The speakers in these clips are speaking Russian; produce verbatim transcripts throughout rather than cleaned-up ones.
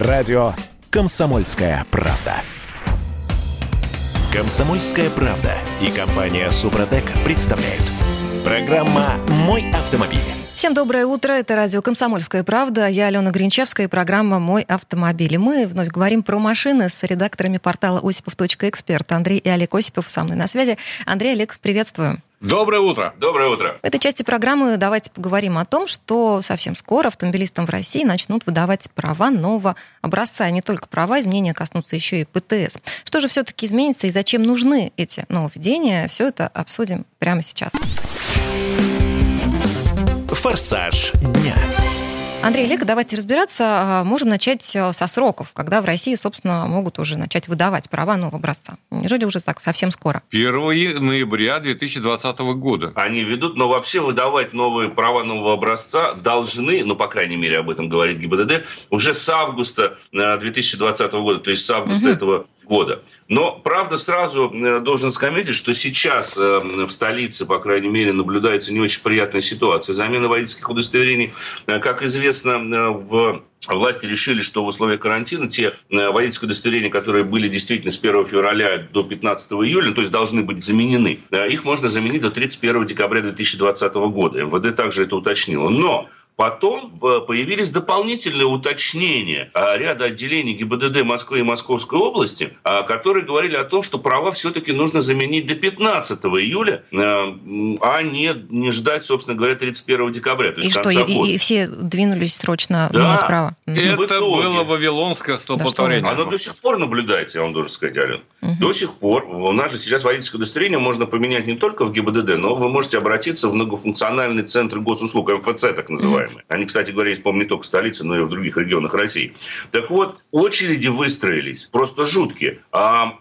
Радио «Комсомольская правда». «Комсомольская правда» и компания «Супротек» представляют. Программа «Мой автомобиль». Всем доброе утро. Это радио «Комсомольская правда». Я Алена Гринчевская и программа «Мой автомобиль». И мы вновь говорим про машины с редакторами портала «Осипов.эксперт». Андрей и Олег Осипов со мной на связи. Андрей, Олег, приветствую. Доброе утро. Доброе утро. В этой части программы давайте поговорим о том, что совсем скоро автомобилистам в России начнут выдавать права нового образца. И не только права, изменения коснутся еще и ПТС. Что же все-таки изменится и зачем нужны эти нововведения? Все это обсудим прямо сейчас. Форсаж дня. Андрей, Олег, давайте разбираться. Можем начать со сроков, когда в России, собственно, могут уже начать выдавать права нового образца. Неужели уже так совсем скоро? первого ноября две тысячи двадцатого года. Они ведут, но вообще выдавать новые права нового образца должны, ну, по крайней мере, об этом говорит ГИБДД, уже с августа две тысячи двадцатого года, то есть с августа угу. этого года. Но, правда, сразу должен заметить, что сейчас в столице, по крайней мере, наблюдается не очень приятная ситуация. Замена водительских удостоверений, как известно, в власти решили, что в условиях карантина те водительские удостоверения, которые были действительно с первого февраля до пятнадцатого июля, то есть должны быть заменены, их можно заменить до тридцать первого декабря две тысячи двадцатого года. МВД также это уточнило. Но потом появились дополнительные уточнения ряда отделений ГИБДД Москвы и Московской области, которые говорили о том, что права все-таки нужно заменить до пятнадцатого июля, а не, не ждать, собственно говоря, тридцать первого декабря. То есть и что, и, и все двинулись срочно да, менять права? Это итоге, было вавилонское столпотворение. Да, оно до сих пор наблюдается, я вам должен сказать, Ален. Угу. До сих пор. У нас же сейчас водительское удостоверение можно поменять не только в ГИБДД, но вы можете обратиться в многофункциональный центр госуслуг, МФЦ так называемый. Угу. Они, кстати говоря, есть, по-моему, не только в столице, но и в других регионах России. Так вот, очереди выстроились, просто жуткие.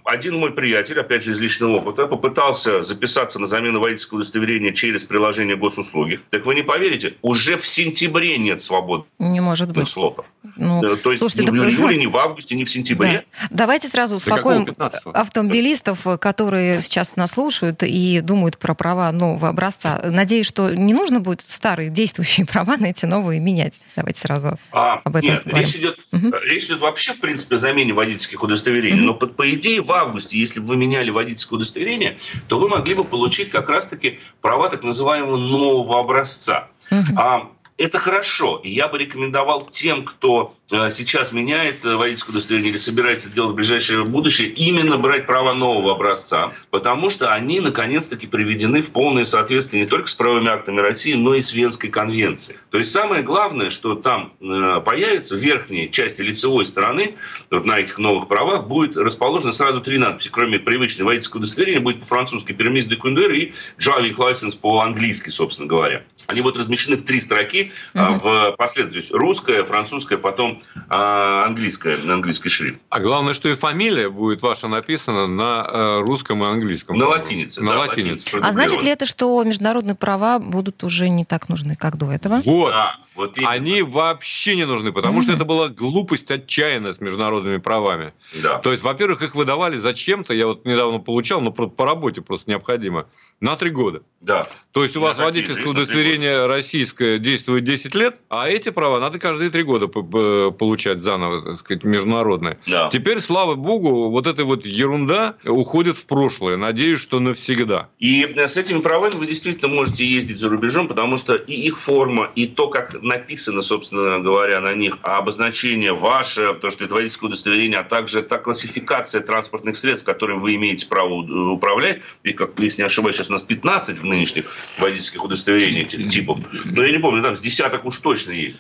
Один мой приятель, опять же, из личного опыта, попытался записаться на замену водительского удостоверения через приложение госуслуги. Так вы не поверите, уже в сентябре нет свободных не может быть. слотов. Ну, то есть слушайте, ни в июле, ни в августе, ни в сентябре. Да. Давайте сразу успокоим автомобилистов, которые сейчас нас слушают и думают про права нового образца. Надеюсь, что не нужно будет старые действующие права на эти новые менять. Давайте сразу а, об этом нет, поговорим. Речь идет, угу. речь идет вообще, в принципе, о замене водительских удостоверений. Угу. Но, по, по идее, в августе, если бы вы меняли водительское удостоверение, то вы могли бы получить как раз-таки права так называемого нового образца. Угу. А, это хорошо. И я бы рекомендовал тем, кто сейчас меняет водительское удостоверение или собирается делать в ближайшее будущее, именно брать права нового образца, потому что они, наконец-таки, приведены в полное соответствие не только с правовыми актами России, но и с Венской конвенцией. То есть самое главное, что там появится в верхней части лицевой стороны, вот на этих новых правах, будет расположено сразу три надписи, кроме привычного водительского удостоверения, будет по-французски «Permis de conduire» и «Driving license» по-английски, собственно говоря. Они будут размещены в три строки mm-hmm. в последовательности: русская, французская, потом английская, на английский шрифт. А главное, что и фамилия будет ваша написана на русском и английском. На латинице. На да, латинице. латинице. А значит ли это, что международные права будут уже не так нужны, как до этого? Вот. Да. Вот они вообще не нужны, потому mm-hmm. что это была глупость отчаянная с международными правами. Да. То есть, во-первых, их выдавали зачем-то, я вот недавно получал, но по работе просто необходимо, на три года. Да. То есть у вас да, водительское удостоверение российское действует десять лет, а эти права надо каждые три года получать заново, так сказать, международные. Да. Теперь, слава богу, вот эта вот ерунда уходит в прошлое. Надеюсь, что навсегда. И с этими правами вы действительно можете ездить за рубежом, потому что и их форма, и то, как написано, собственно говоря, на них обозначение ваше, то, что это водительское удостоверение, а также та классификация транспортных средств, которыми вы имеете право управлять. И, как, если не ошибаюсь, сейчас у нас пятнадцать в нынешних водительских удостоверениях этих типов. Но я не помню, там с десяток уж точно есть.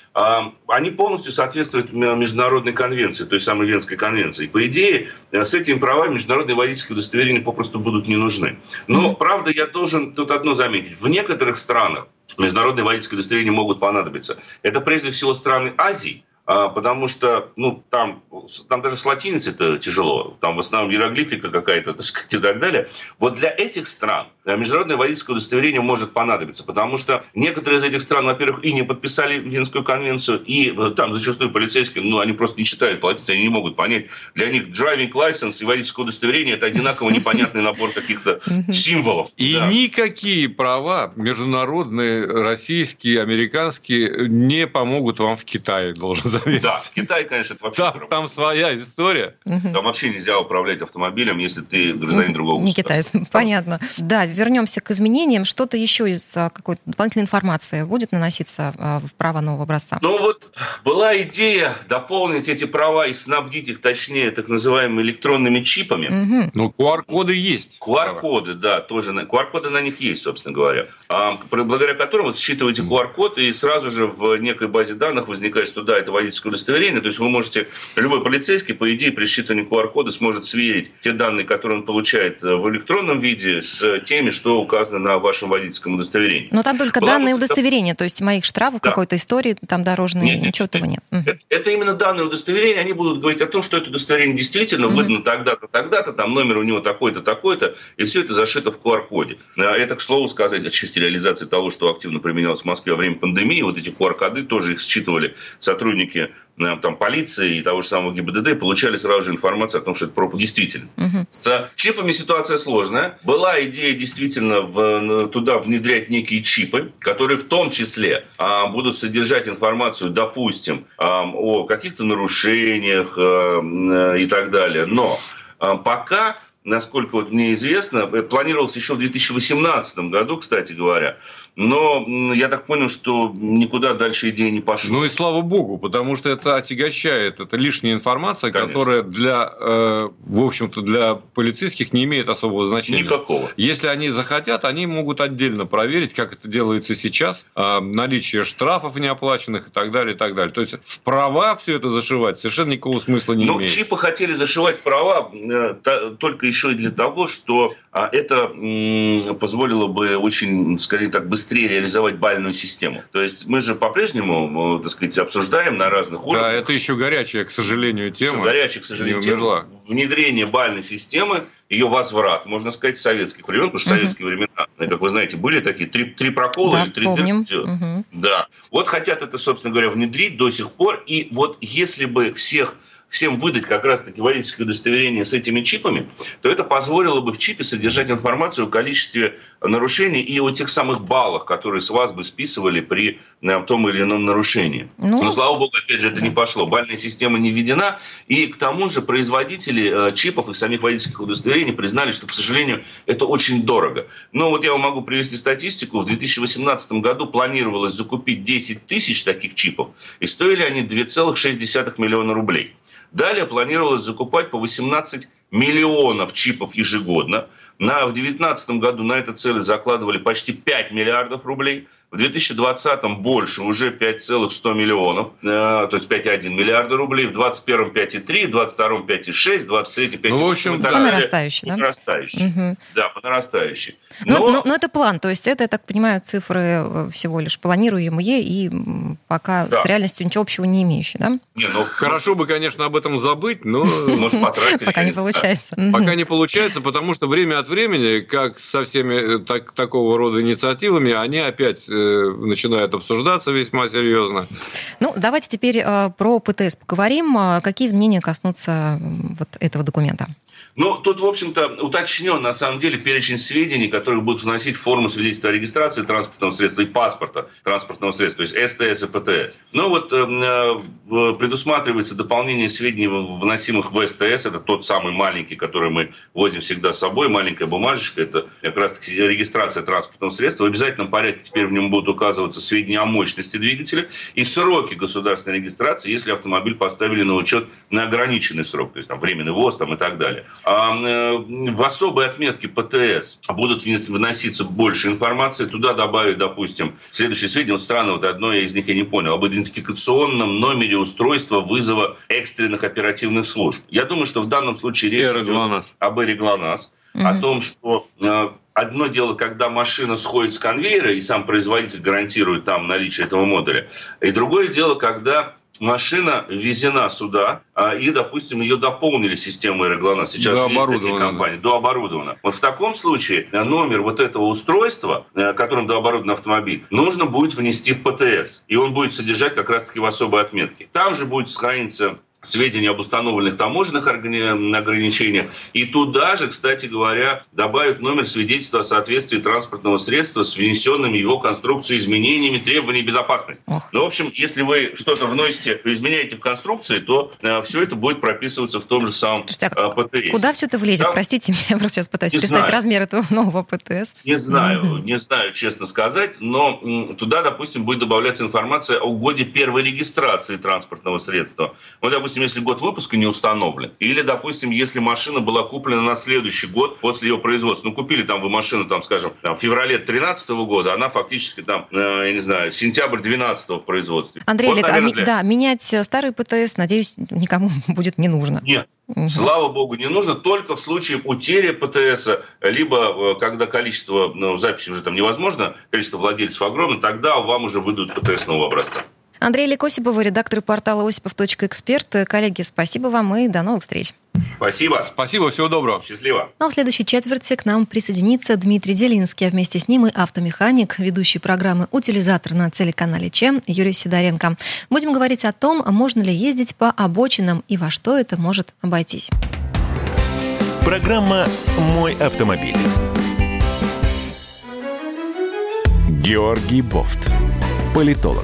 Они полностью соответствуют международной конвенции, той самой Венской конвенции. По идее, с этими правами международные водительские удостоверения попросту будут не нужны. Но, правда, я должен тут одно заметить. В некоторых странах международные водительские удостоверения могут понадобиться. Это прежде всего страны Азии, потому что ну, там, там даже с латиницей это тяжело, там в основном иероглифика какая-то, так сказать, и так далее. Вот для этих стран международное водительское удостоверение может понадобиться, потому что некоторые из этих стран, во-первых, и не подписали Венскую конвенцию, и там зачастую полицейские, ну, они просто не читают латиницу, они не могут понять. Для них driving license и водительское удостоверение – это одинаково непонятный набор каких-то символов. И да. никакие права международные, российские, американские не помогут вам в Китае, должен зависит. Да, Китай, конечно, это вообще... Там, там своя история. Угу. Там вообще нельзя управлять автомобилем, если ты гражданин другого не государства. Не китаец, понятно. Да, вернемся к изменениям. Что-то еще из какой-то дополнительной информации будет наноситься в права нового образца? Ну вот была идея дополнить эти права и снабдить их, точнее, так называемыми электронными чипами. Угу. Ну, ку ар коды есть. ку ар коды, да, тоже. ку ар коды на них есть, собственно говоря. Благодаря которым вот считываете ку ар код, и сразу же в некой базе данных возникает, что да, это водительское удостоверение. То есть вы можете, любой полицейский, по идее, при считывании ку ар кода сможет сверить те данные, которые он получает в электронном виде, с теми, что указано на вашем водительском удостоверении. Но там только Была данные мысль... удостоверения, то есть моих штрафов, да. какой-то истории, там дорожные, нет, нет, ничего этого нет. нет. Это, это именно данные удостоверения, они будут говорить о том, что это удостоверение действительно mm-hmm. выдано тогда-то, тогда-то, там номер у него такой-то, такой-то, и все это зашито в ку ар коде. Это, к слову сказать, отчасти реализации того, что активно применялось в Москве во время пандемии, вот эти ку ар коды тоже их считывали сотрудники там, полиции и того же самого гэ и бэ дэ дэ, получали сразу же информацию о том, что это пропуск действительно. Угу. С чипами ситуация сложная. Была идея действительно в, туда внедрять некие чипы, которые в том числе а, будут содержать информацию, допустим, а, о каких-то нарушениях а, и так далее. Но а, пока... Насколько вот мне известно, планировалось еще в две тысячи восемнадцатом году, кстати говоря. Но я так понял, что никуда дальше идея не пошла. Ну и слава богу, потому что это отягощает. Это лишняя информация, конечно, которая для, э, в общем-то, для полицейских не имеет особого значения. Никакого. Если они захотят, они могут отдельно проверить, как это делается сейчас, э, наличие штрафов неоплаченных и так далее, и так далее. То есть в права все это зашивать совершенно никакого смысла не Но имеет. Ну, чипы хотели зашивать в права э, та, только еще еще и для того, что это позволило бы очень, скорее так, быстрее реализовать бальную систему. То есть мы же по-прежнему, так сказать, обсуждаем на разных уровнях. Да, это еще горячая, к сожалению, тема. Еще горячая, к сожалению, тема. Внедрение бальной системы, ее возврат, можно сказать, с советских времен, потому что угу. советские времена, как вы знаете, были такие три, три прокола, да, или три дырки. Угу. Да. Вот хотят это, собственно говоря, внедрить до сих пор. И вот если бы всех... всем выдать как раз-таки водительское удостоверение с этими чипами, то это позволило бы в чипе содержать информацию о количестве нарушений и о тех самых баллах, которые с вас бы списывали при том или ином нарушении. Ну, Но, слава богу, опять же, это не пошло. Бальная система не введена, и к тому же производители чипов и самих водительских удостоверений признали, что, к сожалению, это очень дорого. Но вот я вам могу привести статистику. В две тысячи восемнадцатом году планировалось закупить десять тысяч таких чипов, и стоили они два целых шесть десятых миллиона рублей. Далее планировалось закупать по восемнадцать миллионов чипов ежегодно. На, в две тысячи девятнадцатом году на эту цель закладывали почти пять миллиардов рублей. В две тысячи двадцатом больше, уже пять целых сто миллионов, э, то есть пять целых один миллиарда рублей. В двадцать первом пять целых три, в двадцать втором пять целых шесть, в двадцать третьем пять целых восемь. Ну, в общем, по нарастающей, да? По нарастающей, угу. да, по нарастающей. Но, но, но, но это план, то есть это, я так понимаю, цифры всего лишь планируемые и пока да. с реальностью ничего общего не имеющие, да? Не, ну, хорошо бы, конечно, об этом забыть, но... Может, потратили. Пока не получается. Пока не получается, потому что время от времени, как со всеми такого рода инициативами, они опять... начинает обсуждаться весьма серьезно. Ну, давайте теперь э, про ПТС поговорим. Какие изменения коснутся вот этого документа? Ну, тут, в общем-то, уточнен, на самом деле, перечень сведений, которые будут вносить в форму свидетельства о регистрации транспортного средства и паспорта транспортного средства, то есть СТС и ПТС. Ну, вот э, предусматривается дополнение сведений, вносимых в СТС, это тот самый маленький, который мы возим всегда с собой, маленькая бумажечка, это как раз регистрация транспортного средства. В обязательном порядке теперь в нем будут указываться сведения о мощности двигателя и сроки государственной регистрации, если автомобиль поставили на учет на ограниченный срок, то есть там временный ввоз там, и так далее. В особой отметке ПТС будут вноситься больше информации. Туда добавить, допустим, следующие сведения. Вот странно, вот одно из них я не понял. Об идентификационном номере устройства вызова экстренных оперативных служб. Я думаю, что в данном случае речь идет об ЭРА-ГЛОНАСС. Угу. О том, что... Одно дело, когда машина сходит с конвейера, и сам производитель гарантирует там наличие этого модуля. И другое дело, когда машина везена сюда, и, допустим, ее дополнили системой ЭРА-ГЛОНАСС. Сейчас же есть такие компании. Дооборудована. Вот в таком случае номер вот этого устройства, которым дооборудован автомобиль, нужно будет внести в ПТС. И он будет содержать как раз-таки в особой отметке. Там же будет сохраниться... сведения об установленных таможенных ограничениях. И туда же, кстати говоря, добавят номер свидетельства о соответствии транспортного средства с внесенными его конструкцией изменениями требований безопасности. Ну, в общем, если вы что-то вносите, изменяете в конструкции, то э, все это будет прописываться в том же самом э, ПТС. Куда все это влезет? Там... Простите, я просто сейчас пытаюсь не представить знаю. размер этого нового ПТС. Не знаю, mm-hmm. не знаю, честно сказать, но м, туда, допустим, будет добавляться информация о годе первой регистрации транспортного средства. Вот, допустим, если год выпуска не установлен, или, допустим, если машина была куплена на следующий год после ее производства. Ну, купили там вы машину, там, скажем, там, в феврале две тысячи тринадцатого года, она фактически, там, э, я не знаю, сентябрь две тысячи двенадцатого в производстве. Андрей вот, Олег, наверное, а для... да, менять старый ПТС, надеюсь, никому будет не нужно. Нет. Угу. Слава богу, не нужно, только в случае утери ПТСа, либо когда количество, ну, записи уже там невозможно, количество владельцев огромное, тогда вам уже выдадут ПТС нового образца. Андрей Осипов, редактор портала Осипов.эксперт. Коллеги, спасибо вам и до новых встреч. Спасибо. Спасибо, всего доброго. Счастливо. Ну а в следующей четверти к нам присоединится Дмитрий Дилинский, а вместе с ним и автомеханик, ведущий программы «Утилизатор» на телеканале Че Юрий Сидоренко. Будем говорить о том, можно ли ездить по обочинам и во что это может обойтись. Программа «Мой автомобиль». Георгий Бофт. Политолог,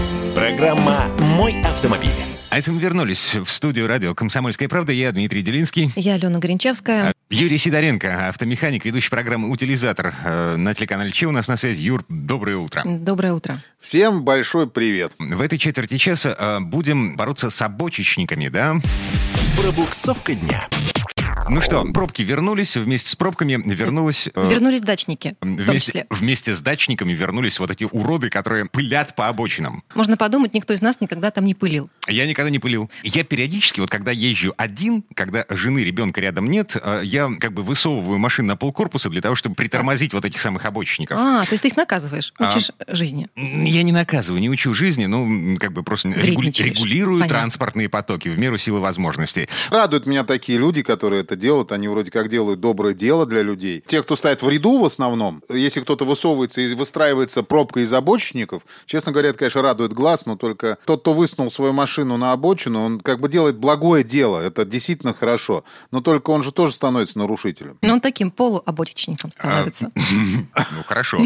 Программа «Мой автомобиль». А это мы вернулись в студию радио «Комсомольская правда». Я Дмитрий Дилинский. Я Алена Гринчевская. Юрий Сидоренко, автомеханик, ведущий программы «Утилизатор» на телеканале Че. У нас на связи. Юр, доброе утро. Доброе утро. Всем большой привет. В этой четверти часа будем бороться с обочечниками, да? Пробуксовка дня. Ну что, пробки вернулись, вместе с пробками вернулась... Вернулись э, дачники, вместе, в том числе. Вместе с дачниками вернулись вот эти уроды, которые пылят по обочинам. Можно подумать, никто из нас никогда там не пылил. Я никогда не пылил. Я периодически, вот когда езжу один, когда жены, ребенка рядом нет, я как бы высовываю машину на полкорпуса для того, чтобы притормозить вот этих самых обочинников. А, то есть ты их наказываешь, учишь а, жизни. Я не наказываю, не учу жизни, ну, как бы просто регули- регулирую Понятно. Транспортные потоки в меру силы возможностей. Радуют меня такие люди, которые... это делают, они вроде как делают доброе дело для людей. Те, кто стоит в ряду в основном, если кто-то высовывается и выстраивается пробка из обочинников, честно говоря, это, конечно, радует глаз, но только тот, кто высунул свою машину на обочину, он как бы делает благое дело, это действительно хорошо, но только он же тоже становится нарушителем. Но он таким полуобочечником становится. Ну, хорошо,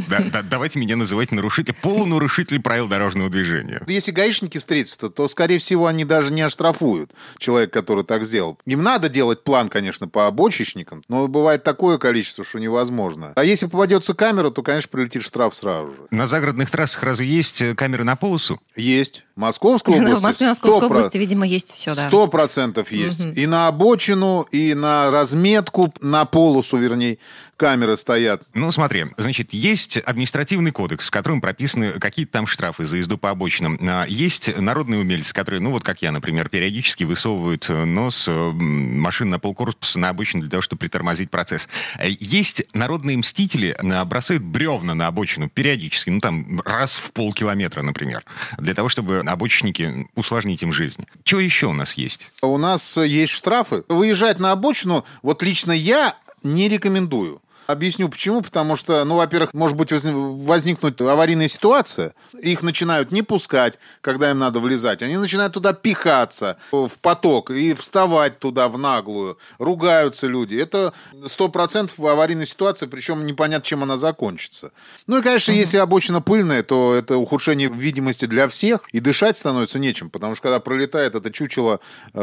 давайте меня называть нарушителем, полунарушителем правил дорожного движения. Если гаишники встретятся, то, скорее всего, они даже не оштрафуют человека, который так сделал. Им надо делать план, конечно, по обочечникам, но бывает такое количество, что невозможно. А если попадется камера, то, конечно, прилетит штраф сразу же. На загородных трассах разве есть камеры на полосу? Есть. В Московской области, в Москве, Московской области, видимо, есть все, да. Сто процентов есть. Угу. И на обочину, и на разметку, на полосу, вернее, камеры стоят. Ну, смотри, значит, есть административный кодекс, в котором прописаны какие-то там штрафы за езду по обочинам. Есть народные умельцы, которые, ну, вот как я, например, периодически высовывают нос машин на полкорпуса на обочину для того, чтобы притормозить процесс. Есть народные мстители, бросают бревна на обочину периодически, ну там раз в полкилометра, например, для того, чтобы обочечники усложнить им жизнь. Что еще у нас есть? У нас есть штрафы. Выезжать на обочину, вот лично я не рекомендую. Объясню почему, потому что, ну, во-первых, может быть возникнуть аварийная ситуация, их начинают не пускать, когда им надо влезать, они начинают туда пихаться в поток и вставать туда в наглую, ругаются люди, это сто процентов аварийная ситуация, причем непонятно, чем она закончится. Ну и, конечно, mm-hmm. если обочина пыльная, то это ухудшение видимости для всех, и дышать становится нечем, потому что когда пролетает это чучело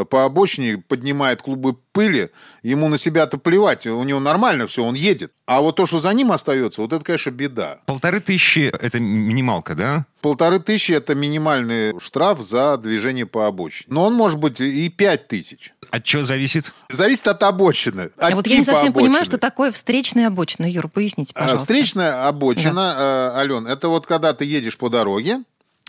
по обочине, поднимает клубы пыли, ему на себя-то плевать, у него нормально все, он едет. А вот то, что за ним остается, вот это, конечно, беда. Полторы тысячи – это минималка, да? Полторы тысячи – это минимальный штраф за движение по обочине. Но он может быть и пять тысяч. От чего зависит? Зависит от обочины. От а вот я не совсем обочины. Понимаю, что такое встречная обочина. Юра, поясните, пожалуйста. Встречная обочина, да. Ален, это вот когда ты едешь по дороге,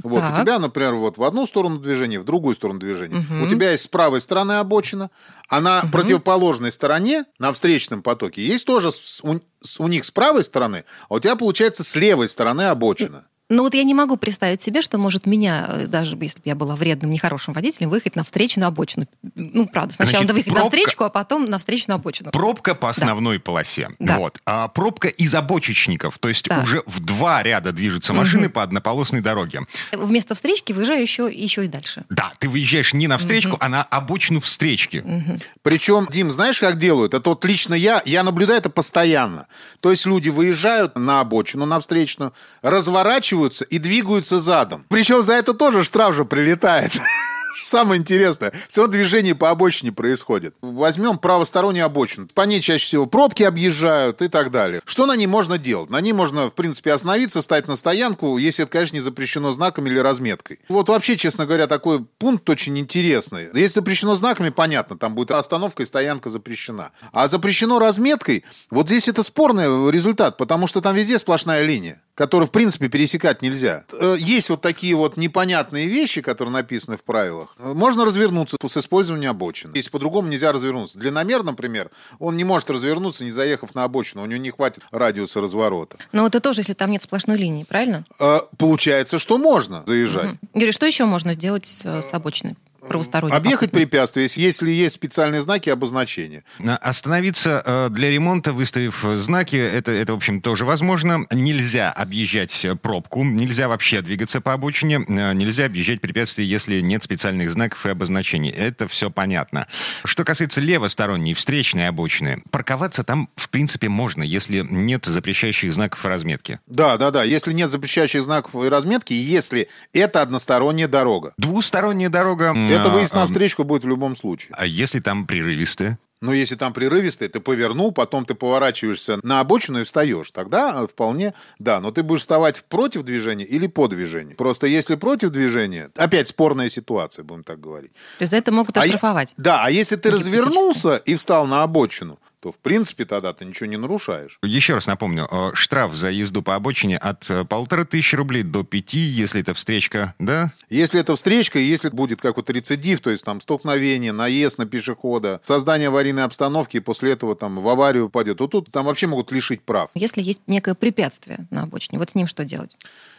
Вот, так. У тебя, например, вот в одну сторону движения, в другую сторону движения. Угу. У тебя есть с правой стороны обочина, а на угу. противоположной стороне, на встречном потоке, есть тоже с, у, с, у них с правой стороны, а у тебя, получается, с левой стороны обочина. Ну вот я не могу представить себе, что может меня, даже если бы я была вредным, нехорошим водителем, выехать на встречную обочину. Ну, правда, сначала Значит, надо выехать пробка, на встречку, а потом на встречную обочину. Пробка по основной да. полосе. Да. Вот. А пробка из обочечников, то есть да. уже в два ряда движутся машины угу. по однополосной дороге. Вместо встречки выезжаю еще, еще и дальше. Да, ты выезжаешь не на встречку, угу. а на обочину встречки. Угу. Причем, Дим, знаешь, как делают? Это вот лично я, я наблюдаю это постоянно. То есть люди выезжают на обочину, на встречную, разворачиваются, и двигаются задом. Причем за это тоже штраф же прилетает. Самое интересное, все движение по обочине происходит. Возьмем правостороннюю обочину. По ней чаще всего пробки объезжают и так далее. Что на ней можно делать? На ней можно, в принципе, остановиться, встать на стоянку, если это, конечно, не запрещено знаками или разметкой. Вот вообще, честно говоря, такой пункт очень интересный. Если запрещено знаками, понятно, там будет остановка и стоянка запрещена. А запрещено разметкой, вот здесь это спорный результат, потому что там везде сплошная линия, которые, в принципе, пересекать нельзя. Есть вот такие вот непонятные вещи, которые написаны в правилах. Можно развернуться с использованием обочины. Если по-другому нельзя развернуться. Длинномер, например, он не может развернуться, не заехав на обочину. У него не хватит радиуса разворота. Но это тоже, если там нет сплошной линии, правильно? Получается, что можно заезжать. Угу. Юрий, что еще можно сделать с обочиной? Объехать препятствие, если есть специальные знаки обозначения. Остановиться для ремонта, выставив знаки, это, это, в общем, тоже возможно. Нельзя объезжать пробку, нельзя вообще двигаться по обочине, нельзя объезжать препятствия, если нет специальных знаков и обозначений. Это все понятно. Что касается левосторонней, встречной обочины, парковаться там, в принципе, можно, если нет запрещающих знаков и разметки. Да, да, да. Если нет запрещающих знаков и разметки, если это односторонняя дорога. Двусторонняя дорога... Это выезд на встречку будет в любом случае. А если там прерывистые? Ну, если там прерывистые, ты повернул, потом ты поворачиваешься на обочину и встаешь. Тогда вполне, да. Но ты будешь вставать против движения или по движению. Просто если против движения, опять спорная ситуация, будем так говорить. То есть за это могут оштрафовать. А, да, а если ты развернулся и встал на обочину, то, в принципе, тогда ты ничего не нарушаешь. Еще раз напомню, штраф за езду по обочине от полутора тысяч рублей до пяти, если это встречка, да? Если это встречка, если будет какой-то рецидив, то есть там столкновение, наезд на пешехода, создание аварийной обстановки, и после этого там в аварию упадет, то тут там вообще могут лишить прав. Если есть некое препятствие на обочине, вот с ним что делать?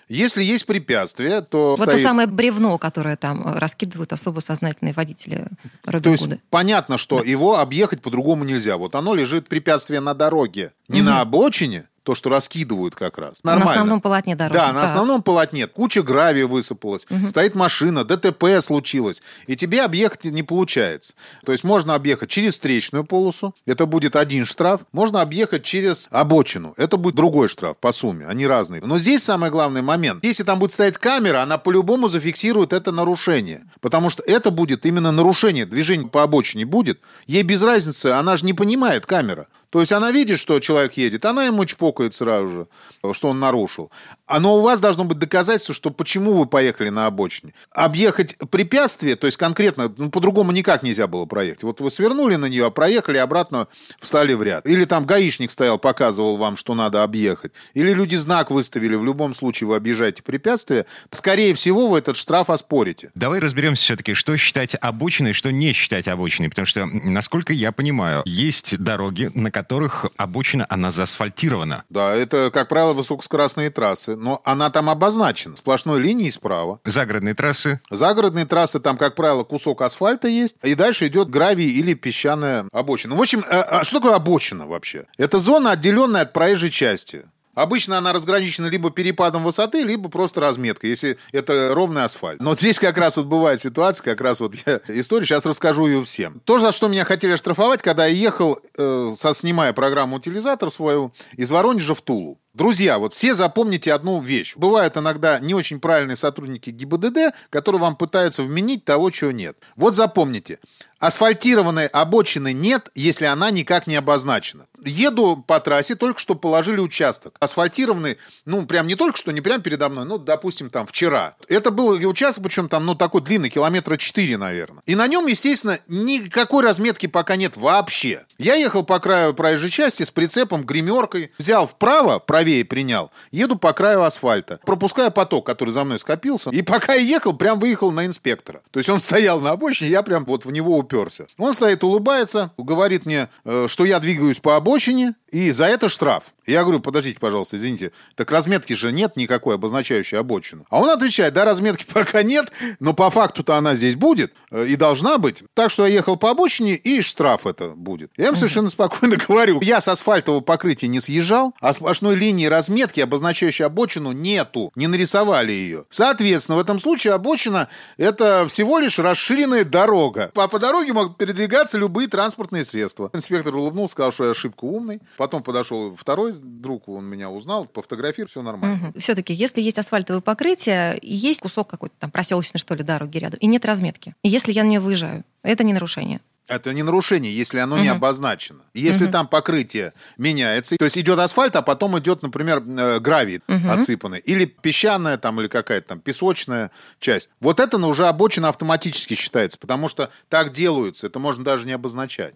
Если есть препятствие, то... Вот стоит... то самое бревно, которое там раскидывают особо сознательные водители Робин Гуда. То есть понятно, что да. его объехать по-другому нельзя. Вот оно лежит, препятствие на дороге, не угу. на обочине, то, что раскидывают как раз. Нормально. На основном полотне дороги. Да, на так. основном полотне. Куча гравия высыпалась, угу. стоит машина, ДТП случилось, и тебе объехать не получается. То есть можно объехать через встречную полосу, это будет один штраф, можно объехать через обочину, это будет другой штраф по сумме, они разные. Но здесь самый главный момент. Если там будет стоять камера, она по-любому зафиксирует это нарушение, потому что это будет именно нарушение, движение по обочине будет, ей без разницы, она же не понимает, камера. То есть она видит, что человек едет, она ему чпокает сразу же, что он нарушил. Но у вас должно быть доказательство, что почему вы поехали на обочине. Объехать препятствие, то есть конкретно, ну, по-другому никак нельзя было проехать. Вот вы свернули на нее, проехали, обратно встали в ряд. Или там гаишник стоял, показывал вам, что надо объехать. Или люди знак выставили, в любом случае вы объезжаете препятствие. Скорее всего, вы этот штраф оспорите. Давай разберемся все-таки, что считать обочиной, что не считать обочиной. Потому что, насколько я понимаю, есть дороги, на которых... В которых обочина, она заасфальтирована. Да, это, как правило, высокоскоростные трассы, но она там обозначена сплошной линией справа. Загородные трассы? Загородные трассы, там, как правило, кусок асфальта есть, и дальше идет гравий или песчаная обочина. В общем, что такое обочина вообще? Это зона, отделенная от проезжей части. Обычно она разграничена либо перепадом высоты, либо просто разметкой, если это ровный асфальт. Но вот здесь как раз вот бывает ситуация, как раз вот я историю сейчас расскажу ее всем. То, за что меня хотели оштрафовать, когда я ехал, э, снимая программу «Утилизатор» свою, из Воронежа в Тулу. Друзья, вот все запомните одну вещь. Бывают иногда не очень правильные сотрудники ГИБДД, которые вам пытаются вменить того, чего нет. Вот запомните. Асфальтированной обочины нет, если она никак не обозначена. Еду по трассе, только что положили участок. Асфальтированный, ну, прям не только что, не прям передо мной, ну, допустим, там, вчера. Это был участок, причем там, ну, такой длинный, километра четыре, наверное. И на нем, естественно, никакой разметки пока нет вообще. Я ехал по краю проезжей части с прицепом, гримеркой, взял вправо, проверил, правее принял. Еду по краю асфальта, пропуская поток, который за мной скопился. И пока я ехал, прям выехал на инспектора. То есть он стоял на обочине, я прям вот в него уперся. Он стоит, улыбается, говорит мне, что я двигаюсь по обочине, и за это штраф. Я говорю, подождите, пожалуйста, извините, так разметки же нет никакой, обозначающей обочину. А он отвечает, да, разметки пока нет, но по факту-то она здесь будет и должна быть. Так что я ехал по обочине, и штраф это будет. Я им совершенно спокойно говорю, я с асфальтового покрытия не съезжал, а сплошной линии разметки, обозначающей обочину, нету, не нарисовали ее. Соответственно, в этом случае обочина – это всего лишь расширенная дорога. А по дороге могут передвигаться любые транспортные средства. Инспектор улыбнулся, сказал, что я ошибка умный. Потом подошел второй друг, он меня узнал, пофотографировал, все нормально. Угу. Все-таки, если есть асфальтовое покрытие, есть кусок какой-то там проселочной, что ли, дороги рядом, и нет разметки. И если я на нее выезжаю, это не нарушение. Это не нарушение, если оно uh-huh. не обозначено. Если uh-huh. там покрытие меняется, то есть идет асфальт, а потом идет, например, гравий uh-huh. отсыпанный, или песчаная там, или какая-то там песочная часть. Вот это уже обочина автоматически считается, потому что так делаются, это можно даже не обозначать.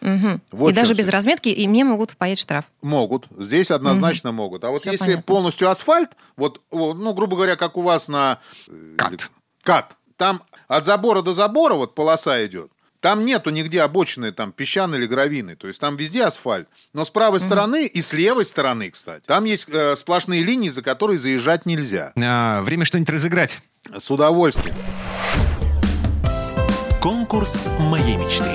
Угу. Вот и даже без это. разметки, и мне могут впаять штраф. Могут, здесь однозначно угу. могут. А вот все если понятно. Полностью асфальт, вот, ну, грубо говоря, как у вас на... Кат. Кат. Там от забора до забора вот полоса идет. Там нету нигде обочины, там, песчаной или гравийной. То есть там везде асфальт. Но с правой mm-hmm. стороны и с левой стороны, кстати, там есть э, сплошные линии, за которые заезжать нельзя. А, время что-нибудь разыграть. С удовольствием. Конкурс моей мечты.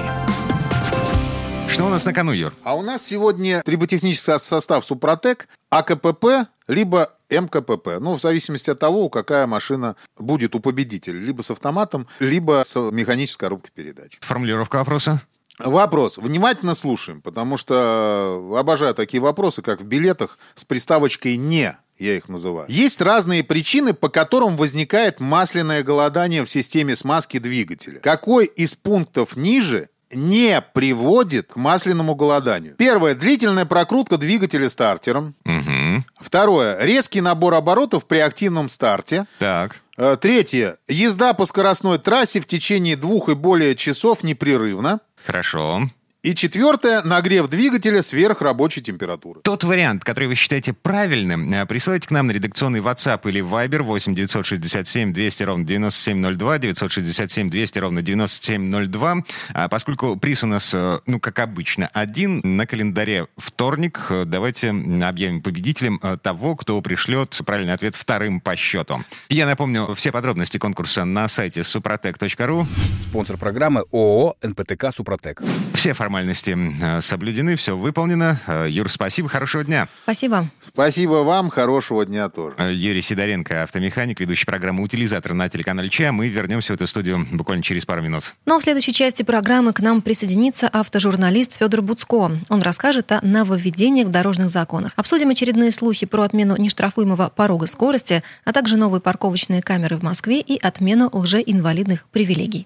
Что у нас на кону, Юр? А у нас сегодня триботехнический состав Супротек, АКПП, либо МКПП. Ну, в зависимости от того, какая машина будет у победителя. Либо с автоматом, либо с механической коробкой передач. Формулировка вопроса? Вопрос. Внимательно слушаем, потому что обожаю такие вопросы, как в билетах с приставочкой «не». Я их называю. Есть разные причины, по которым возникает масляное голодание в системе смазки двигателя. Какой из пунктов ниже не приводит к масляному голоданию? Первое. Длительная прокрутка двигателя стартером. Угу. Второе. Резкий набор оборотов при активном старте. Так. Третье. Езда по скоростной трассе в течение двух и более часов непрерывно. Хорошо. И четвертое – нагрев двигателя сверх рабочей температуры. Тот вариант, который вы считаете правильным, присылайте к нам на редакционный WhatsApp или Viber восемь девятьсот шестьдесят семь двести ровно девяносто семь ноль два, девятьсот шестьдесят семь двести ровно девяносто семь ноль два. А поскольку приз у нас, ну, как обычно, один, на календаре вторник, давайте объявим победителем того, кто пришлет правильный ответ вторым по счету. Я напомню, все подробности конкурса на сайте супротек точка ру. Спонсор программы ООО «НПТК Супротек». Все форматы соблюдены, все выполнено. Юр, спасибо, хорошего дня. Спасибо. Спасибо вам, хорошего дня тоже. Юрий Сидоренко, автомеханик, ведущий программы «Утилизатор» на телеканале Че. Мы вернемся в эту студию буквально через пару минут. Ну а в следующей части программы к нам присоединится автожурналист Федор Буцко. Он расскажет о нововведениях в дорожных законах. Обсудим очередные слухи про отмену нештрафуемого порога скорости, а также новые парковочные камеры в Москве и отмену лжеинвалидных привилегий.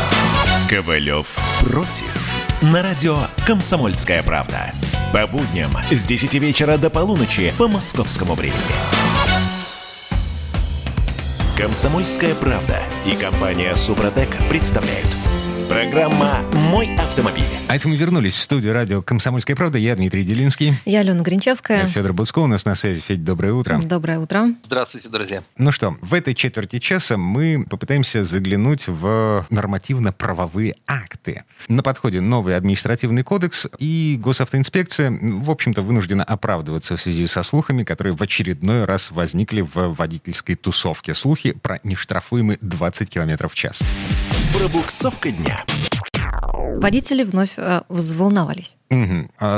«Ковалев против» на радио «Комсомольская правда». По будням с десяти вечера до полуночи по московскому времени. «Комсомольская правда» и компания «Супротек» представляют. Программа «Мой автомобиль». А это мы вернулись в студию радио «Комсомольская правда». Я Дмитрий Дилинский. Я Алена Гринчевская. Я Федор Буцко. У нас на связи. Федь, доброе утро. Доброе утро. Здравствуйте, друзья. Ну что, в этой четверти часа мы попытаемся заглянуть в нормативно-правовые акты. На подходе новый административный кодекс, и госавтоинспекция, в общем-то, вынуждена оправдываться в связи со слухами, которые в очередной раз возникли в водительской тусовке. Слухи про нештрафуемые двадцать километров в час. Пробуксовка дня. Водители вновь э, взволновались.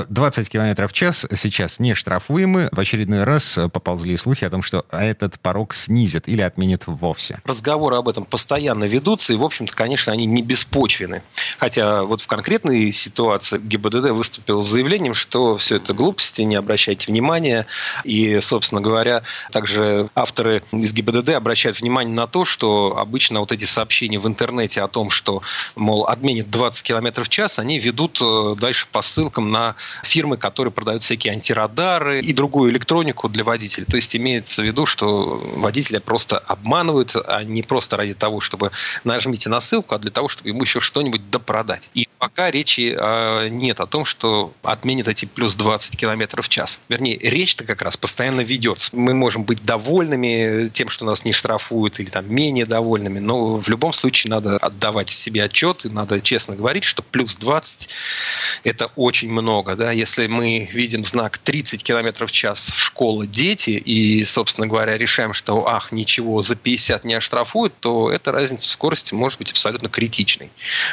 двадцать километров в час сейчас не штрафуемы. В очередной раз поползли слухи о том, что этот порог снизят или отменят вовсе. Разговоры об этом постоянно ведутся, и, в общем-то, конечно, они не беспочвены. Хотя вот в конкретной ситуации ГИБДД выступил с заявлением, что все это глупости, не обращайте внимания. И, собственно говоря, также авторы из ГИБДД обращают внимание на то, что обычно вот эти сообщения в интернете о том, что, мол, отменят двадцать километров в час, они ведут дальше посыл на фирмы, которые продают всякие антирадары и другую электронику для водителей. То есть имеется в виду, что водителя просто обманывают, а не просто ради того, чтобы нажмите на ссылку, а для того, чтобы ему еще что-нибудь допродать. И пока речи э, нет о том, что отменят эти плюс двадцать километров в час. Вернее, речь-то как раз постоянно ведется. Мы можем быть довольными тем, что нас не штрафуют, или там менее довольными, но в любом случае надо отдавать себе отчет, и надо честно говорить, что плюс двадцать – это очень очень много, да, если мы видим знак тридцать километров в час в школу дети и, собственно говоря, решаем, что, ах, ничего, за пятьдесят не оштрафуют, то эта разница в скорости может быть абсолютно критичной.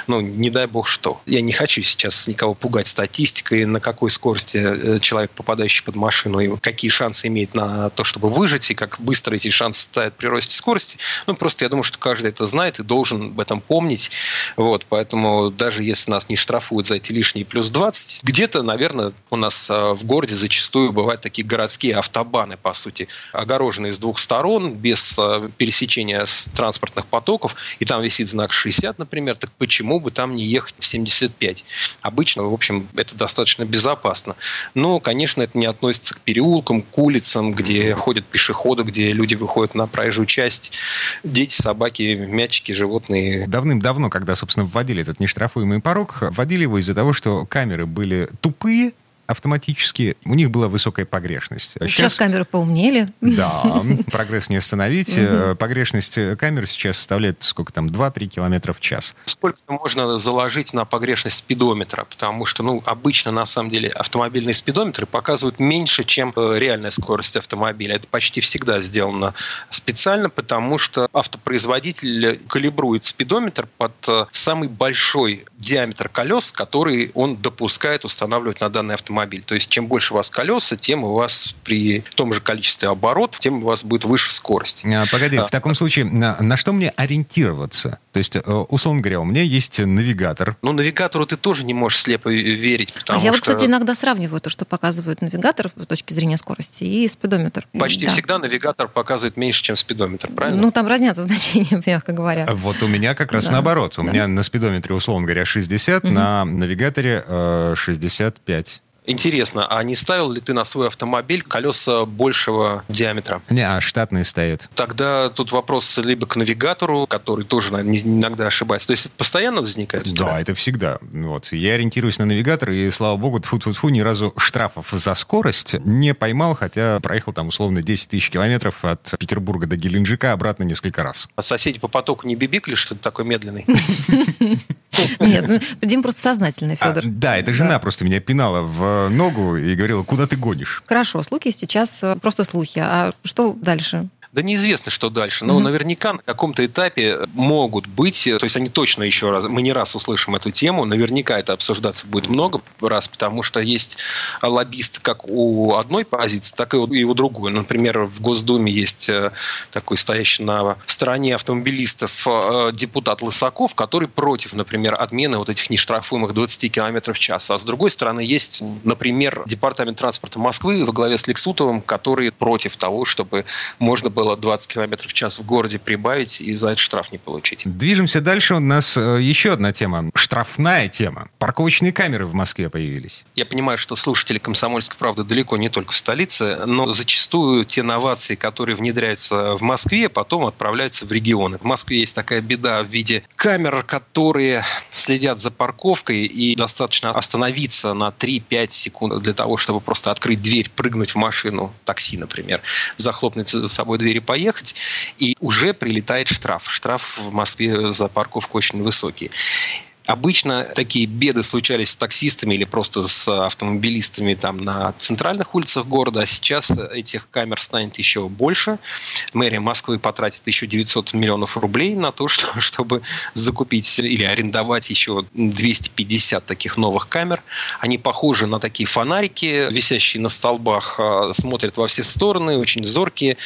Ну, не дай бог что. Я не хочу сейчас никого пугать статистикой, на какой скорости человек, попадающий под машину, и какие шансы имеет на то, чтобы выжить, и как быстро эти шансы ставят при росте скорости. Ну, просто я думаю, что каждый это знает и должен об этом помнить. Вот, поэтому даже если нас не штрафуют за эти лишние плюс двадцать, где-то, наверное, у нас в городе зачастую бывают такие городские автобаны, по сути, огороженные с двух сторон, без пересечения транспортных потоков, и там висит знак шестьдесят, например, так почему бы там не ехать в семьдесят пять? Обычно, в общем, это достаточно безопасно. Но, конечно, это не относится к переулкам, к улицам, где ходят пешеходы, где люди выходят на проезжую часть, дети, собаки, мячики, животные. Давным-давно, когда, собственно, вводили этот нештрафуемый порог, вводили его из-за того, что камеры были были тупые автоматически, у них была высокая погрешность. Сейчас, сейчас камеры поумнели. Да, прогресс не остановить. Погрешность камер сейчас составляет, сколько там, два-три километра в час. Сколько можно заложить на погрешность спидометра? Потому что, ну, обычно, на самом деле, автомобильные спидометры показывают меньше, чем реальная скорость автомобиля. Это почти всегда сделано специально, потому что автопроизводитель калибрует спидометр под самый большой диаметр колес, который он допускает устанавливать на данный автомобиль. То есть, чем больше у вас колеса, тем у вас при том же количестве оборотов, тем у вас будет выше скорость. Погоди, а, в таком случае, на, на что мне ориентироваться? То есть, условно говоря, у меня есть навигатор. Ну, навигатору ты тоже не можешь слепо верить, потому а я что... вот, кстати, иногда сравниваю то, что показывает навигатор с точки зрения скорости, и спидометр. Почти да. всегда навигатор показывает меньше, чем спидометр, правильно? Ну, там разнятся значения, мягко говоря. Вот у меня как раз да. наоборот. У да. меня на спидометре, условно говоря, шестьдесят, угу. на навигаторе э, шестьдесят пять. Интересно, а не ставил ли ты на свой автомобиль колеса большего диаметра? Не, а штатные ставят. Тогда тут вопрос либо к навигатору, который тоже, наверное, иногда ошибается. То есть это постоянно возникает? Да, это всегда. Вот. Я ориентируюсь на навигатор, и, слава богу, тьфу-тьфу-тьфу, ни разу штрафов за скорость не поймал, хотя проехал там условно десять тысяч километров от Петербурга до Геленджика обратно несколько раз. А соседи по потоку не бибикли, что ты такой медленный? Нет, ну, Дим просто сознательный, Федор. А, да, это жена да. просто меня пинала в ногу и говорила, куда ты гонишь? Хорошо, слухи сейчас просто слухи. А что дальше? Да неизвестно, что дальше, но mm-hmm. наверняка на каком-то этапе могут быть, то есть они точно еще раз, мы не раз услышим эту тему, наверняка это обсуждаться будет много раз, потому что есть лоббисты как у одной позиции, так и у другой. Например, в Госдуме есть такой стоящий на стороне автомобилистов депутат Лысаков, который против, например, отмены вот этих нештрафуемых двадцати километров в час. А с другой стороны есть, например, Департамент транспорта Москвы во главе с Лексутовым, который против того, чтобы можно было было двадцать километров в час в городе прибавить и за это штраф не получить. Движемся дальше. У нас еще одна тема. Штрафная тема. Парковочные камеры в Москве появились. Я понимаю, что слушатели «Комсомольской правды» далеко не только в столице, но зачастую те новации, которые внедряются в Москве, потом отправляются в регионы. В Москве есть такая беда в виде камер, которые следят за парковкой, и достаточно остановиться на три-пять секунд для того, чтобы просто открыть дверь, прыгнуть в машину, такси, например, захлопнуть за собой дверь, поехать, и уже прилетает штраф. Штраф в Москве за парковку очень высокий. Обычно такие беды случались с таксистами или просто с автомобилистами там, на центральных улицах города, а сейчас этих камер станет еще больше. Мэрия Москвы потратит еще девятьсот миллионов рублей на то, что, чтобы закупить или арендовать еще двести пятьдесят таких новых камер. Они похожи на такие фонарики, висящие на столбах, смотрят во все стороны, очень зоркие,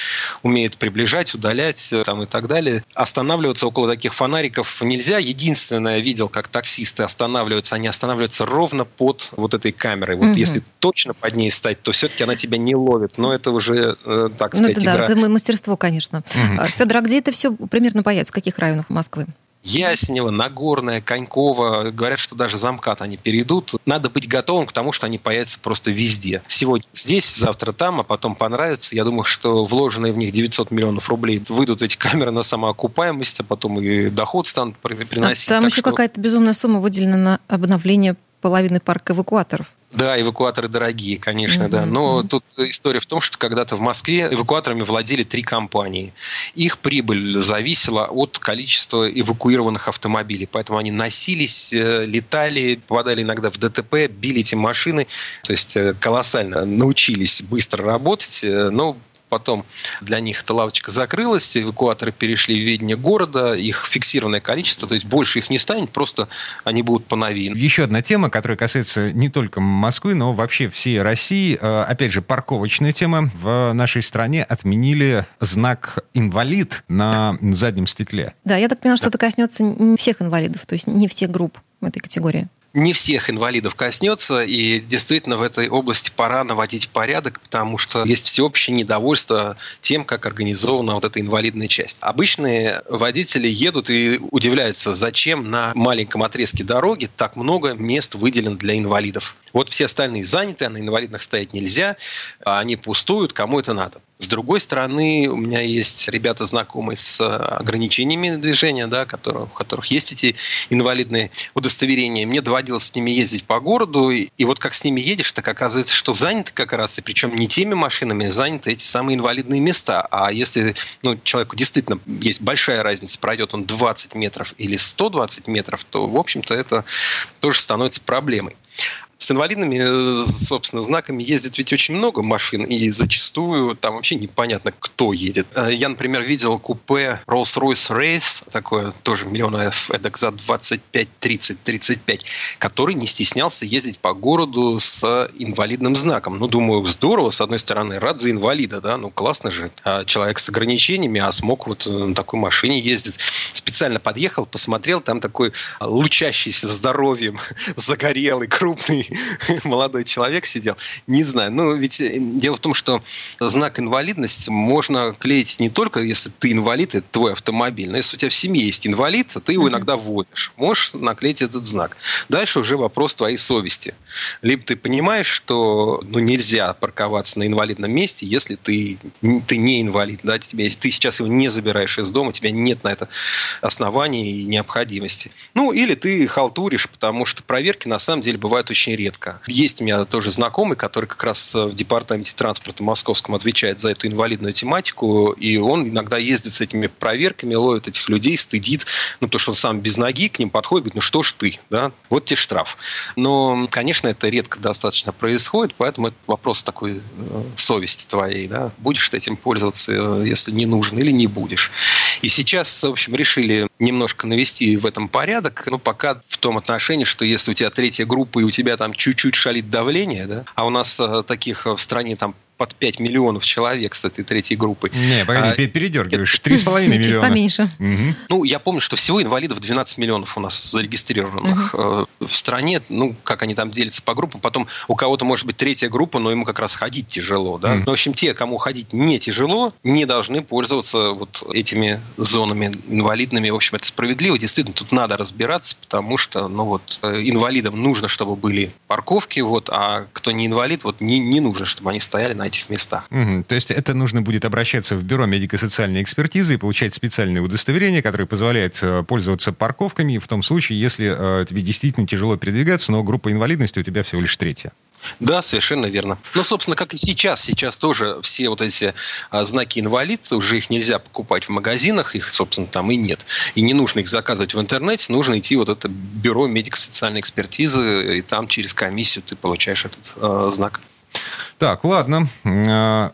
умеют приближать, удалять там, и так далее. Останавливаться около таких фонариков нельзя. Единственное, я видел, как таксисты останавливаются, они останавливаются ровно под вот этой камерой. Вот угу. Если точно под ней встать, то все-таки она тебя не ловит. Но это уже, э, так сказать, ну, да, игра. Да, это мастерство, конечно. Угу. Федор, а где это все примерно появится? В каких районах Москвы? Ясенево, Нагорное, Коньково. Говорят, что даже за МКАД они перейдут. Надо быть готовым к тому, что они появятся просто везде. Сегодня здесь, завтра там, а потом понравится. Я думаю, что вложенные в них девятьсот миллионов рублей выйдут эти камеры на самоокупаемость, а потом и доход станут приносить. А там так еще что... какая-то безумная сумма выделена на обновление половины парка эвакуаторов. Да, эвакуаторы дорогие, конечно, mm-hmm. да. Но mm-hmm. тут история в том, что когда-то в Москве эвакуаторами владели три компании. Их прибыль зависела от количества эвакуированных автомобилей. Поэтому они носились, летали, попадали иногда в ДТП, били эти машины. То есть колоссально научились быстро работать, но... Потом для них эта лавочка закрылась, эвакуаторы перешли в ведение города, их фиксированное количество, то есть больше их не станет, просто они будут поновее. Еще одна тема, которая касается не только Москвы, но вообще всей России. Опять же, парковочная тема. В нашей стране отменили знак «инвалид» на заднем стекле. Да, я так поняла, что это коснется не всех инвалидов, то есть не всех групп этой категории. Не всех инвалидов коснется, и действительно в этой области пора наводить порядок, потому что есть всеобщее недовольство тем, как организована вот эта инвалидная часть. Обычные водители едут и удивляются, зачем на маленьком отрезке дороги так много мест выделено для инвалидов. Вот все остальные заняты, а на инвалидных стоять нельзя, а они пустуют, кому это надо. С другой стороны, у меня есть ребята, знакомые с ограничениями движения, да, которые, у которых есть эти инвалидные удостоверения. Мне доводилось с ними ездить по городу, и, и вот как с ними едешь, так оказывается, что заняты как раз, и причем не теми машинами, заняты эти самые инвалидные места. А если ну, человеку действительно есть большая разница, пройдет он двадцать метров или сто двадцать метров, то, в общем-то, это тоже становится проблемой. С инвалидными, собственно, знаками ездит ведь очень много машин, и зачастую там вообще непонятно, кто едет. Я, например, видел купе Rolls-Royce Race, такое тоже миллионов эдак за двадцать пять, тридцать, тридцать пять, который не стеснялся ездить по городу с инвалидным знаком. Ну, думаю, здорово, с одной стороны, рад за инвалида, да, ну, классно же. Человек с ограничениями, а смог вот на такой машине ездить. Специально подъехал, посмотрел, там такой лучащийся здоровьем, загорелый, крупный, молодой человек сидел. Не знаю. Ну, ведь дело в том, что знак инвалидности можно клеить не только, если ты инвалид, это твой автомобиль, но если у тебя в семье есть инвалид, ты его mm-hmm. иногда водишь. Можешь наклеить этот знак. Дальше уже вопрос твоей совести. Либо ты понимаешь, что ну, нельзя парковаться на инвалидном месте, если ты, ты не инвалид. Да? Тебе, ты сейчас его не забираешь из дома, у тебя нет на это оснований и необходимости. Ну, или ты халтуришь, потому что проверки на самом деле бывают очень редко. Есть у меня тоже знакомый, который как раз в департаменте транспорта московском отвечает за эту инвалидную тематику, и он иногда ездит с этими проверками, ловит этих людей, стыдит, ну, потому что он сам без ноги к ним подходит, говорит, ну что ж ты, да, вот тебе штраф. Но, конечно, это редко достаточно происходит, поэтому это вопрос такой совести твоей, да, будешь ты этим пользоваться, если не нужен, или не будешь. И сейчас, в общем, решили немножко навести в этом порядок, но пока в том отношении, что если у тебя третья группа, и у тебя там чуть-чуть шалит давление, да? А у нас э, таких в стране там под пять миллионов человек с этой третьей группой. Не, погоди, а, передергиваешь. три с половиной миллиона. Поменьше. Угу. Ну, я помню, что всего инвалидов двенадцать миллионов у нас зарегистрированных угу. в стране. Ну, как они там делятся по группам. Потом у кого-то может быть третья группа, но ему как раз ходить тяжело. Да? Угу. Но, в общем, те, кому ходить не тяжело, не должны пользоваться вот этими зонами инвалидными. В общем, это справедливо. Действительно, тут надо разбираться, потому что, ну, вот, инвалидам нужно, чтобы были парковки, вот, а кто не инвалид, вот, не, не нужно, чтобы они стояли на этих местах. Угу. То есть это нужно будет обращаться в бюро медико-социальной экспертизы и получать специальное удостоверение, которое позволяет пользоваться парковками в том случае, если э, тебе действительно тяжело передвигаться, но группа инвалидности у тебя всего лишь третья. Да, совершенно верно. Ну, собственно, как и сейчас. Сейчас тоже все вот эти а, знаки инвалид, уже их нельзя покупать в магазинах, их, собственно, там и нет. И не нужно их заказывать в интернете, нужно идти вот это бюро медико-социальной экспертизы, и там через комиссию ты получаешь этот а, знак. Так, ладно.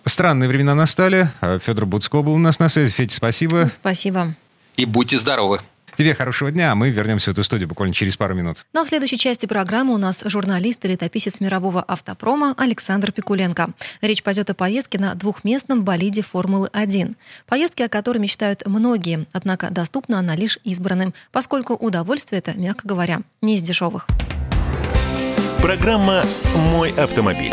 Странные времена настали. Федор Буцко был у нас на связи. Федя, спасибо. Спасибо. И будьте здоровы. Тебе хорошего дня, а мы вернемся в эту студию буквально через пару минут. Ну а в следующей части программы у нас журналист и летописец мирового автопрома Александр Пикуленко. Речь пойдет о поездке на двухместном болиде «Формулы-один». Поездке, о которой мечтают многие, однако доступна она лишь избранным, поскольку удовольствие это, мягко говоря, не из дешевых. Программа «Мой автомобиль».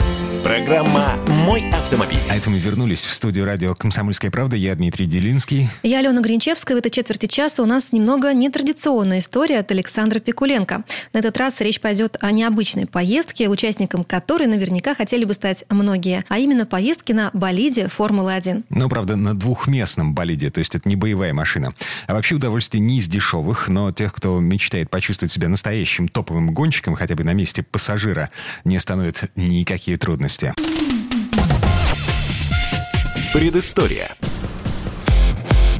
Программа «Мой автомобиль». А это мы вернулись в студию радио «Комсомольская правда». Я Дмитрий Дилинский. Я Алена Гринчевская. В этой четверти часа у нас немного нетрадиционная история от Александра Пикуленко. На этот раз речь пойдет о необычной поездке, участником которой наверняка хотели бы стать многие. А именно поездки на болиде «Формулы-один». Ну, правда, на двухместном болиде. То есть это не боевая машина. А вообще удовольствие не из дешевых. Но тех, кто мечтает почувствовать себя настоящим топовым гонщиком, хотя бы на месте пассажира, не остановят никакие трудности. Предыстория.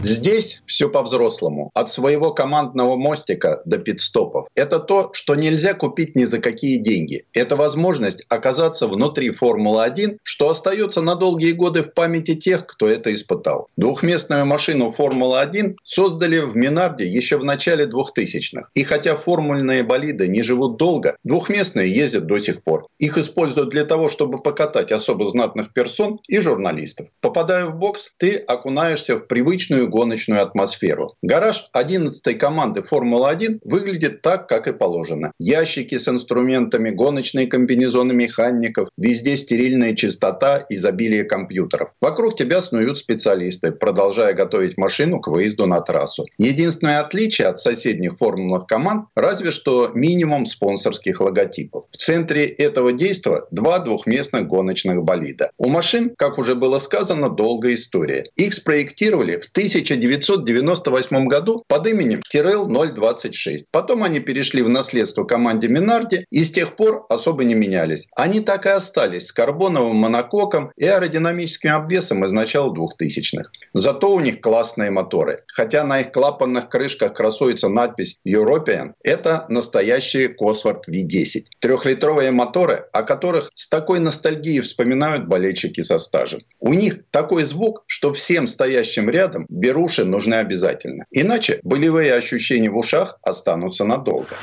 Здесь все по-взрослому. От своего командного мостика до пит-стопов. Это то, что нельзя купить ни за какие деньги. Это возможность оказаться внутри «Формулы-один», что остается на долгие годы в памяти тех, кто это испытал. Двухместную машину «Формула-один» создали в Минарди еще в начале двухтысячных. И хотя формульные болиды не живут долго, двухместные ездят до сих пор. Их используют для того, чтобы покатать особо знатных персон и журналистов. Попадая в бокс, ты окунаешься в привычную гоночную атмосферу. Гараж одиннадцатой команды «Формула-один» выглядит так, как и положено. Ящики с инструментами, гоночные комбинезоны механиков, везде стерильная чистота, изобилие компьютеров. Вокруг тебя снуют специалисты, продолжая готовить машину к выезду на трассу. Единственное отличие от соседних формульных команд разве что минимум спонсорских логотипов. В центре этого действа два двухместных гоночных болида. У машин, как уже было сказано, долгая история. Их спроектировали в тысячи В тысяча девятьсот девяносто восьмом году под именем Tyrell ноль двадцать шесть. Потом они перешли в наследство команде Минарди и с тех пор особо не менялись. Они так и остались с карбоновым монококом и аэродинамическим обвесом из начала двухтысячных. Зато у них классные моторы. Хотя на их клапанных крышках красуется надпись «European», это настоящие Cosworth ви десять. Трехлитровые моторы, о которых с такой ностальгией вспоминают болельщики со стажем. У них такой звук, что всем стоящим рядом берут Беруши нужны обязательно. Иначе болевые ощущения в ушах останутся надолго.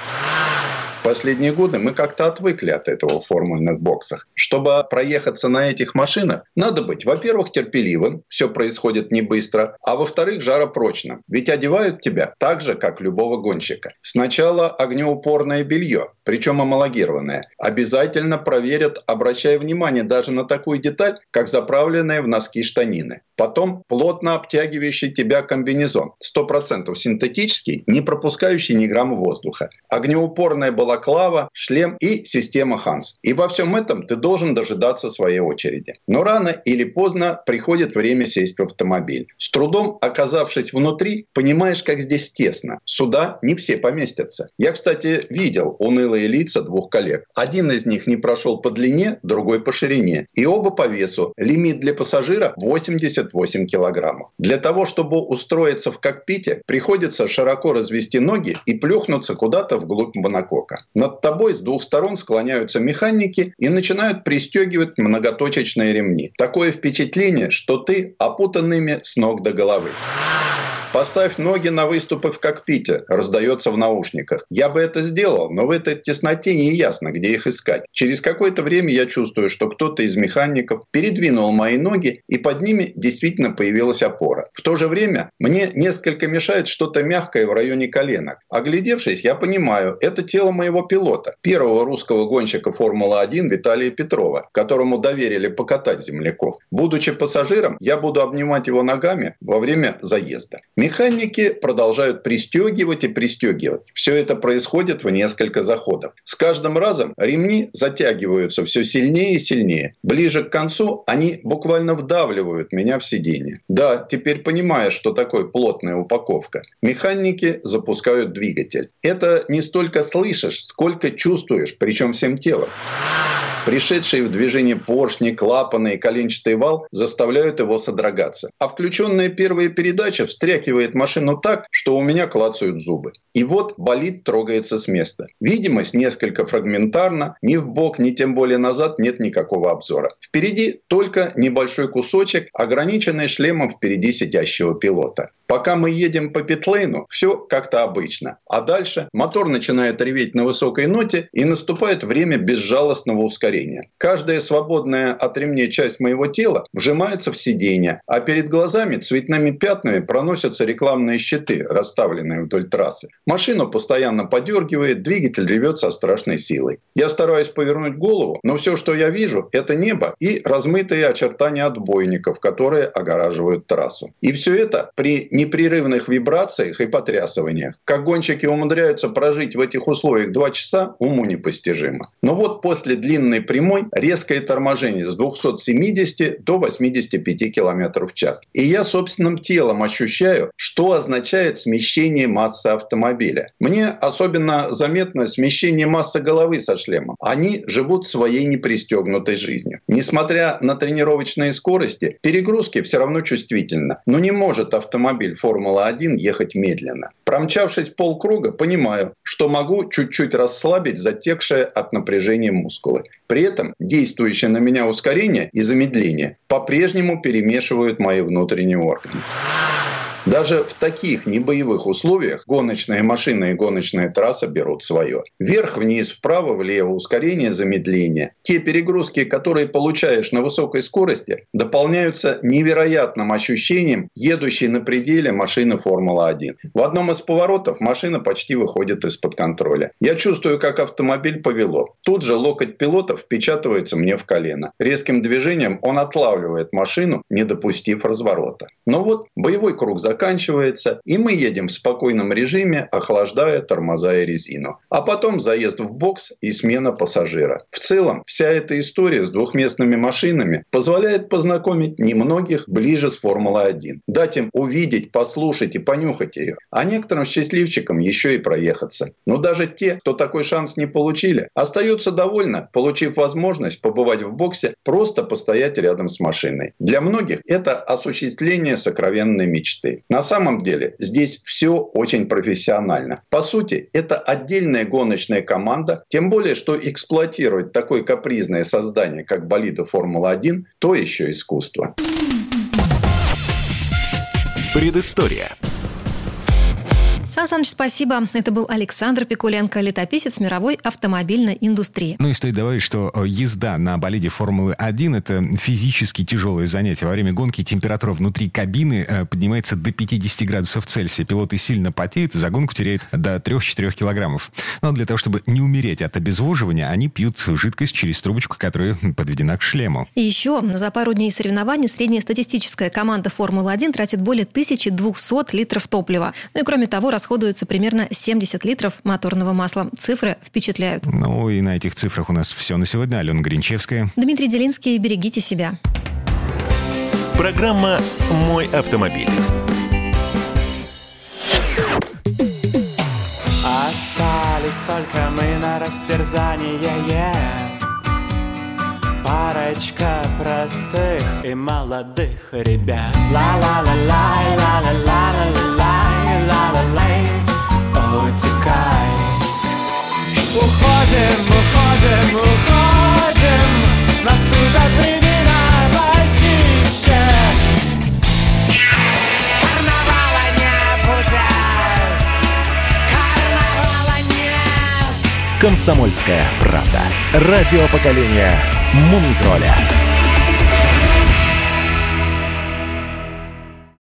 В последние годы мы как-то отвыкли от этого в формульных боксах. Чтобы проехаться на этих машинах, надо быть, во-первых, терпеливым, все происходит не быстро, а во-вторых, жаропрочным, ведь одевают тебя так же, как любого гонщика. Сначала огнеупорное белье, причем амалогированное, обязательно проверят, обращая внимание даже на такую деталь, как заправленные в носки штанины. Потом плотно обтягивающий тебя комбинезон, сто процентов синтетический, не пропускающий ни грамма воздуха, огнеупорное балансирование, балаклава, шлем и система ХАНС. И во всем этом ты должен дожидаться своей очереди. Но рано или поздно приходит время сесть в автомобиль. С трудом оказавшись внутри, понимаешь, как здесь тесно. Сюда не все поместятся. Я, кстати, видел унылые лица двух коллег. Один из них не прошел по длине, другой по ширине. И оба по весу. Лимит для пассажира восемьдесят восемь килограммов. Для того, чтобы устроиться в кокпите, приходится широко развести ноги и плюхнуться куда-то вглубь монока. человека. Над тобой с двух сторон склоняются механики и начинают пристегивать многоточечные ремни. Такое впечатление, что ты опутан ими с ног до головы. «Поставь ноги на выступы в кокпите», раздается в наушниках. Я бы это сделал, но в этой тесноте не ясно, где их искать. Через какое-то время я чувствую, что кто-то из механиков передвинул мои ноги, и под ними действительно появилась опора. В то же время мне несколько мешает что-то мягкое в районе коленок. Оглядевшись, я понимаю, это тело моего пилота, первого русского гонщика Формулы-один Виталия Петрова, которому доверили покатать земляков. Будучи пассажиром, я буду обнимать его ногами во время заезда. Механики продолжают пристегивать и пристегивать. Все это происходит в несколько заходов. С каждым разом ремни затягиваются все сильнее и сильнее. Ближе к концу они буквально вдавливают меня в сиденье. Да, теперь понимая, что такое плотная упаковка, механики запускают двигатель. Это не столько слышишь, сколько чувствуешь, причем всем телом. Пришедшие в движение поршни, клапаны и коленчатый вал заставляют его содрогаться. А включенная первая передача встряхивает машину так, что у меня клацают зубы. И вот болид трогается с места. Видимость несколько фрагментарна, ни вбок, ни тем более назад нет никакого обзора. Впереди только небольшой кусочек, ограниченный шлемом впереди сидящего пилота. Пока мы едем по питлейну, все как-то обычно. А дальше мотор начинает реветь на высокой ноте, и наступает время безжалостного ускорения. Каждая свободная от ремней часть моего тела вжимается в сиденье, а перед глазами цветными пятнами проносятся рекламные щиты, расставленные вдоль трассы. Машину постоянно подергивает, двигатель ревет со страшной силой. Я стараюсь повернуть голову, но все, что я вижу, это небо и размытые очертания отбойников, которые огораживают трассу. И все это при непрерывных вибрациях и потрясываниях. Как гонщики умудряются прожить в этих условиях два часа, уму непостижимо. Но вот после длинной прямой резкое торможение с двухсот семидесяти до восьмидесяти пяти км в час. И я собственным телом ощущаю, что означает смещение массы автомобиля. Мне особенно заметно смещение массы головы со шлемом. Они живут своей непристегнутой жизнью. Несмотря на тренировочные скорости, перегрузки все равно чувствительны. Но не может автомобиль Формулы-один ехать медленно. Промчавшись полкруга, понимаю, что могу чуть-чуть расслабить затекшие от напряжения мускулы. При этом действующие на меня ускорение и замедление по-прежнему перемешивают мои внутренние органы. Даже в таких небоевых условиях гоночные машины и гоночная трасса берут свое. Вверх, вниз, вправо, влево, ускорение, замедление. Те перегрузки, которые получаешь на высокой скорости, дополняются невероятным ощущением едущей на пределе машины Формулы-один. В одном из поворотов машина почти выходит из-под контроля. Я чувствую, как автомобиль повело. Тут же локоть пилота впечатывается мне в колено. Резким движением он отлавливает машину, не допустив разворота. Но вот боевой круг закрывается. Заканчивается, и мы едем в спокойном режиме, охлаждая тормоза и резину. А потом заезд в бокс и смена пассажира. В целом, вся эта история с двухместными машинами позволяет познакомить немногих ближе с Формулой-один. Дать им увидеть, послушать и понюхать ее. А некоторым счастливчикам еще и проехаться. Но даже те, кто такой шанс не получили, остаются довольны, получив возможность побывать в боксе, просто постоять рядом с машиной. Для многих это осуществление сокровенной мечты. На самом деле здесь все очень профессионально. По сути, это отдельная гоночная команда, тем более, что эксплуатировать такое капризное создание, как болиды Формулы-один, то еще искусство. Предыстория. Сан Саныч, спасибо. Это был Александр Пикуленко, летописец мировой автомобильной индустрии. Ну и стоит добавить, что езда на болиде Формулы-один – это физически тяжелое занятие. Во время гонки температура внутри кабины поднимается до пятидесяти градусов Цельсия. Пилоты сильно потеют, и за гонку теряют до трёх-четырёх килограммов. Но для того, чтобы не умереть от обезвоживания, они пьют жидкость через трубочку, которая подведена к шлему. И еще за пару дней соревнований среднестатистическая команда Формулы-один тратит более тысячи двухсот литров топлива. Ну и кроме того, расходы Расходуется примерно семьдесят литров моторного масла. Цифры впечатляют. Ну и на этих цифрах у нас все на сегодня. Алена Гринчевская. Дмитрий Дилинский. Берегите себя. Программа «Мой автомобиль». Остались только мы на растерзании. Парочка простых и молодых ребят. Ла-ла-ла-лай, ла-ла-ла-ла-лай. Утекай. Уходим, уходим, уходим, наступят времена почище. Карнавала не будет, карнавала нет. Комсомольская правда. Радио поколения Мумитроля.